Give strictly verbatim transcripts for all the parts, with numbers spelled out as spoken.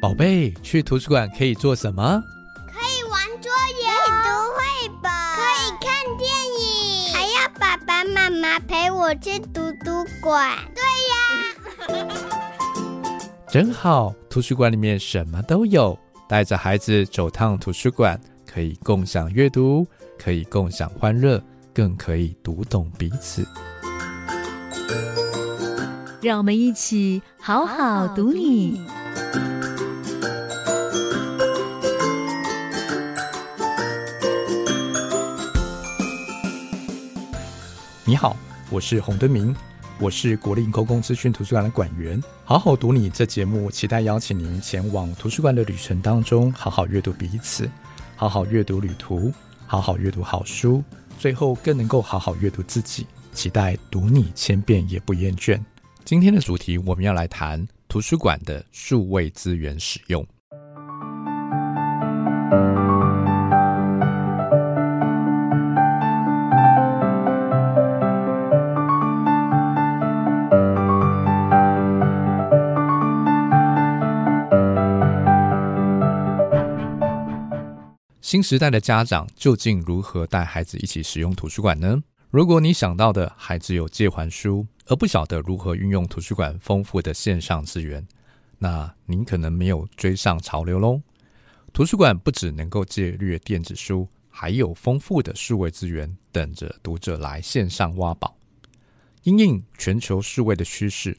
宝贝，去图书馆可以做什么？可以玩桌游，可以读绘本，可以看电影，还要爸爸妈妈陪我去图书馆。对呀，真好，图书馆里面什么都有。带着孩子走趟图书馆，可以共享阅读，可以共享欢乐，更可以读懂彼此。让我们一起好好读你。你好，我是洪敦明，我是国立公共资讯图书馆的馆员。好好读你这节目期待邀请您前往图书馆的旅程当中，好好阅读彼此，好好阅读旅途，好好阅读好书，最后更能够好好阅读自己。期待读你千遍也不厌倦。今天的主题我们要来谈图书馆的数位资源使用。新时代的家长究竟如何带孩子一起使用图书馆呢？如果你想到的还只有借还书，而不晓得如何运用图书馆丰富的线上资源，那您可能没有追上潮流咯。图书馆不只能够借阅电子书，还有丰富的数位资源等着读者来线上挖宝。因应全球数位的趋势，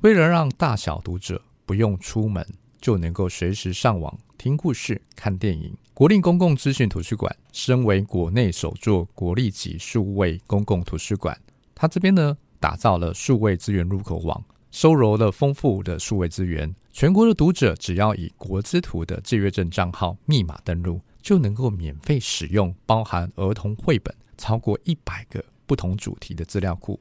为了让大小读者不用出门就能够随时上网听故事、看电影，国立公共资讯图书馆身为国内首座国立级数位公共图书馆，它这边呢打造了数位资源入口网，收罗了丰富的数位资源。全国的读者只要以国资图的借阅证账号密码登录，就能够免费使用包含儿童绘本超过一百个不同主题的资料库，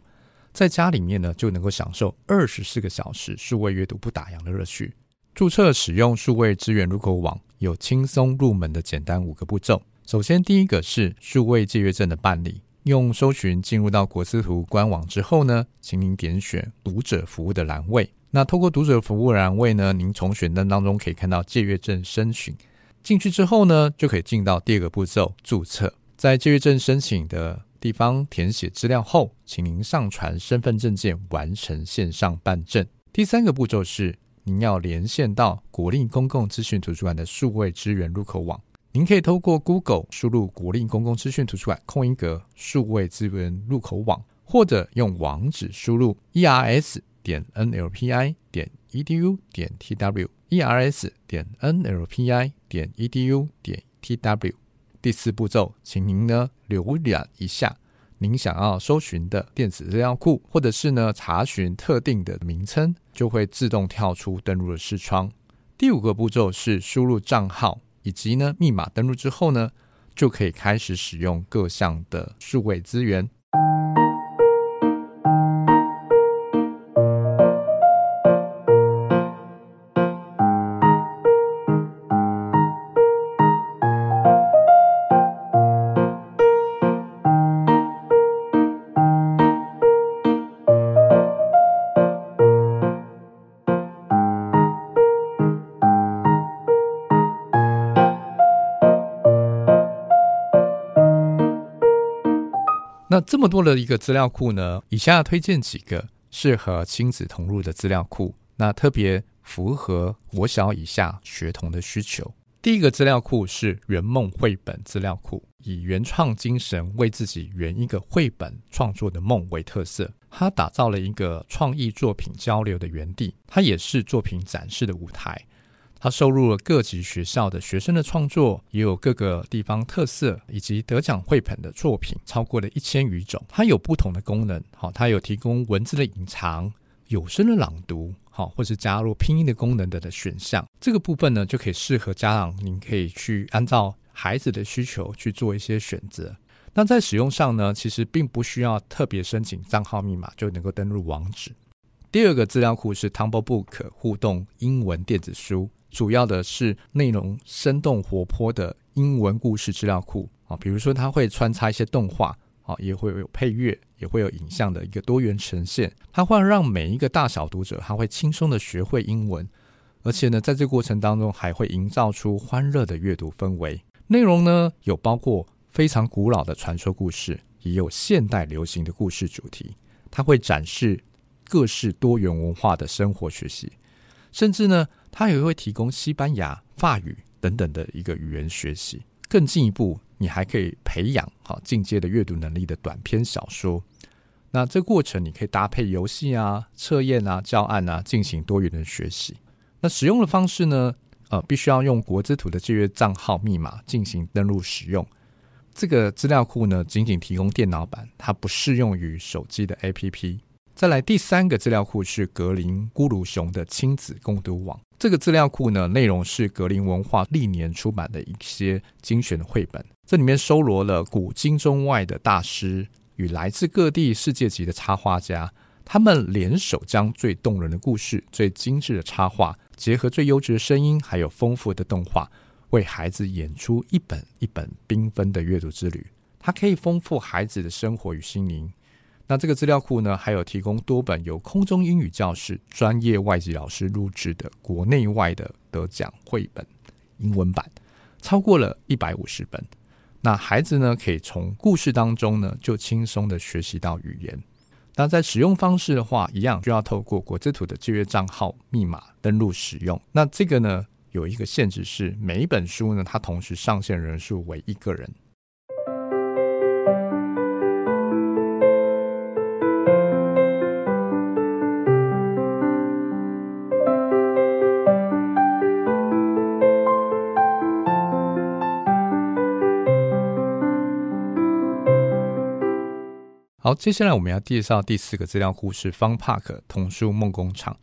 在家里面呢就能够享受二十四个小时数位阅读不打烊的乐趣。注册使用数位资源入口网有轻松入门的简单五个步骤。首先第一个是数位借阅证的办理，用搜寻进入到国资图官网之后呢，请您点选读者服务的栏位。那透过读者服务栏位呢，您从选单当中可以看到借阅证申请，进去之后呢就可以进到第二个步骤注册。在借阅证申请的地方填写资料后，请您上传身份证件完成线上办证。第三个步骤是您要连线到国立公共资讯图书馆的数位资源入口网，您可以透过 Google 输入国立公共资讯图书馆空一格数位资源入口网，或者用网址输入 ers 点 n l p i 点 e d u 点 t w ers 点 n l p i 点 e d u 点 t w。 第四步骤，请您呢浏览一下您想要搜寻的电子资料库，或者是呢查询特定的名称，就会自动跳出登录的视窗。第五个步骤是输入账号以及呢密码登录之后呢，就可以开始使用各项的数位资源。那这么多的一个资料库呢，以下推荐几个适合亲子同入的资料库，那特别符合国小以下学童的需求。第一个资料库是圆梦绘本资料库，以原创精神为自己圆一个绘本创作的梦为特色，它打造了一个创意作品交流的园地，它也是作品展示的舞台。它收录了各级学校的学生的创作，也有各个地方特色以及得奖绘本的作品，超过了一千余种。它有不同的功能，它有提供文字的隐藏、有声的朗读，或是加入拼音的功能等的选项。这个部分呢，就可以适合家长，您可以去按照孩子的需求去做一些选择。那在使用上呢，其实并不需要特别申请账号密码就能够登入网址。第二个资料库是 TumbleBook 互动英文电子书，主要的是内容生动活泼的英文故事资料库，比如说它会穿插一些动画也会有配乐，也会有影像的一个多元呈现，它会让每一个大小读者他会轻松的学会英文，而且呢在这过程当中还会营造出欢乐的阅读氛围。内容呢有包括非常古老的传说故事，也有现代流行的故事主题，它会展示各式多元文化的生活学习，甚至呢它也会提供西班牙、法语等等的一个语言学习。更进一步，你还可以培养进阶的阅读能力的短篇小说。那这过程你可以搭配游戏啊、测验啊、教案啊进行多元的学习。那使用的方式呢、呃、必须要用国之图的借阅账号密码进行登录使用。这个资料库呢仅仅提供电脑版，它不适用于手机的 A P P。 再来第三个资料库是格林咕噜熊的亲子共读网。这个资料库呢内容是格林文化历年出版的一些精选的绘本，这里面收罗了古今中外的大师与来自各地世界级的插画家，他们联手将最动人的故事、最精致的插画，结合最优质的声音还有丰富的动画，为孩子演出一本一本缤纷的阅读之旅。它可以丰富孩子的生活与心灵。那这个资料库呢还有提供多本由空中英语教室专业外籍老师录制的国内外的得奖绘本，英文版超过了一百五十本。那孩子呢可以从故事当中呢就轻松的学习到语言。那在使用方式的话，一样就要透过国之图的借阅账号密码登录使用。那这个呢有一个限制，是每一本书呢它同时上线人数为一个人。好，接下来我们要介绍第四个资料库是 Funpark 童书梦工厂。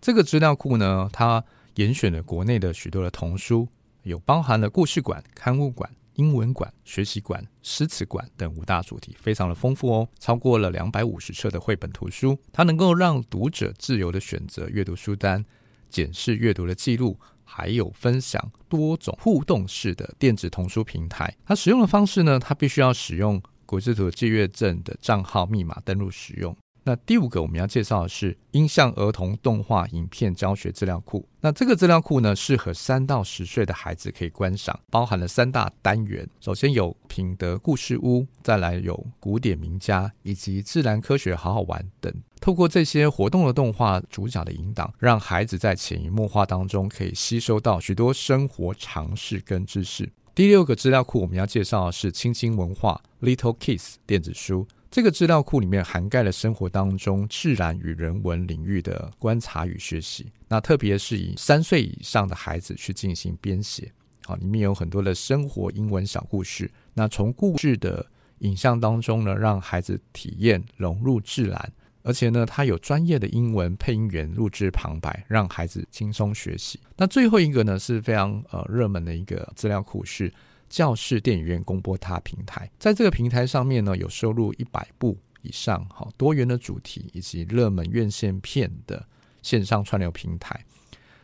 这个资料库呢它严选了国内的许多的童书，有包含了故事馆、刊物馆、英文馆、学习馆、诗词馆等五大主题，非常的丰富哦，超过了两百五十册的绘本图书。它能够让读者自由的选择阅读书单，检视阅读的记录，还有分享多种互动式的电子童书平台。它使用的方式呢它必须要使用国之图借阅证的账号密码登录使用。那第五个我们要介绍的是音像儿童动画影片教学资料库。那这个资料库呢适合三到十岁的孩子可以观赏，包含了三大单元，首先有品德故事屋，再来有古典名家，以及自然科学好好玩等。透过这些活动的动画主角的引导，让孩子在潜移默化当中可以吸收到许多生活常识跟知识。第六个资料库我们要介绍的是青青文化 Little Kids 电子书。这个资料库里面涵盖了生活当中自然与人文领域的观察与学习，那特别是以三岁以上的孩子去进行编写。好，里面有很多的生活英文小故事，那从故事的影像当中呢让孩子体验融入自然，而且呢它有专业的英文配音员录制旁白，让孩子轻松学习。那最后一个呢是非常呃热门的一个资料库是教室电影院公播他平台。在这个平台上面呢有收录一百部以上多元的主题以及热门院线片的线上串流平台。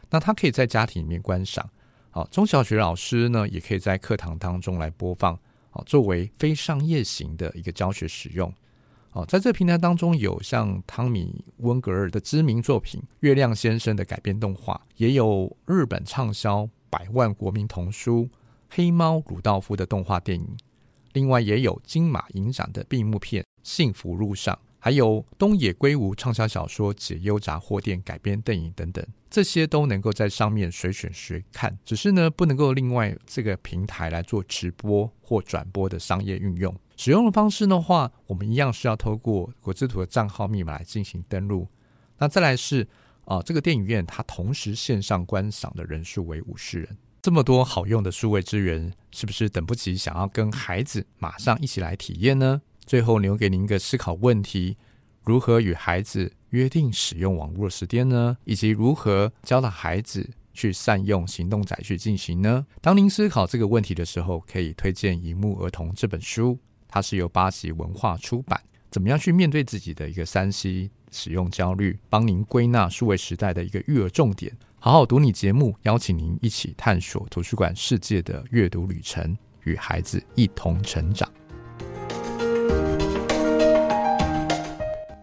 那它可以在家庭里面观赏，中小学老师呢也可以在课堂当中来播放，作为非商业型的一个教学使用。在这平台当中有像汤米温格尔的知名作品《月亮先生》的改编动画，也有日本畅销百万国民童书《黑猫鲁道夫》的动画电影，另外也有金马影展的闭幕片《幸福路上》，还有东野圭吾畅销小说《解忧杂货店》改编电影等等，这些都能够在上面随选随看。只是呢不能够另外这个平台来做直播或转播的商业运用。使用的方式的话，我们一样是要透过国之图的账号密码来进行登录。那再来是、呃、这个电影院它同时线上观赏的人数为五十人。这么多好用的数位资源，是不是等不及想要跟孩子马上一起来体验呢？最后留给您一个思考问题，如何与孩子约定使用网络时间呢？以及如何教导孩子去善用行动载具进行呢？当您思考这个问题的时候，可以推荐《萤幕儿童》这本书，它是由巴西文化出版。怎么样去面对自己的一个 三 C 使用焦虑，帮您归纳数位时代的一个育儿重点。好好读你节目邀请您一起探索图书馆世界的阅读旅程，与孩子一同成长。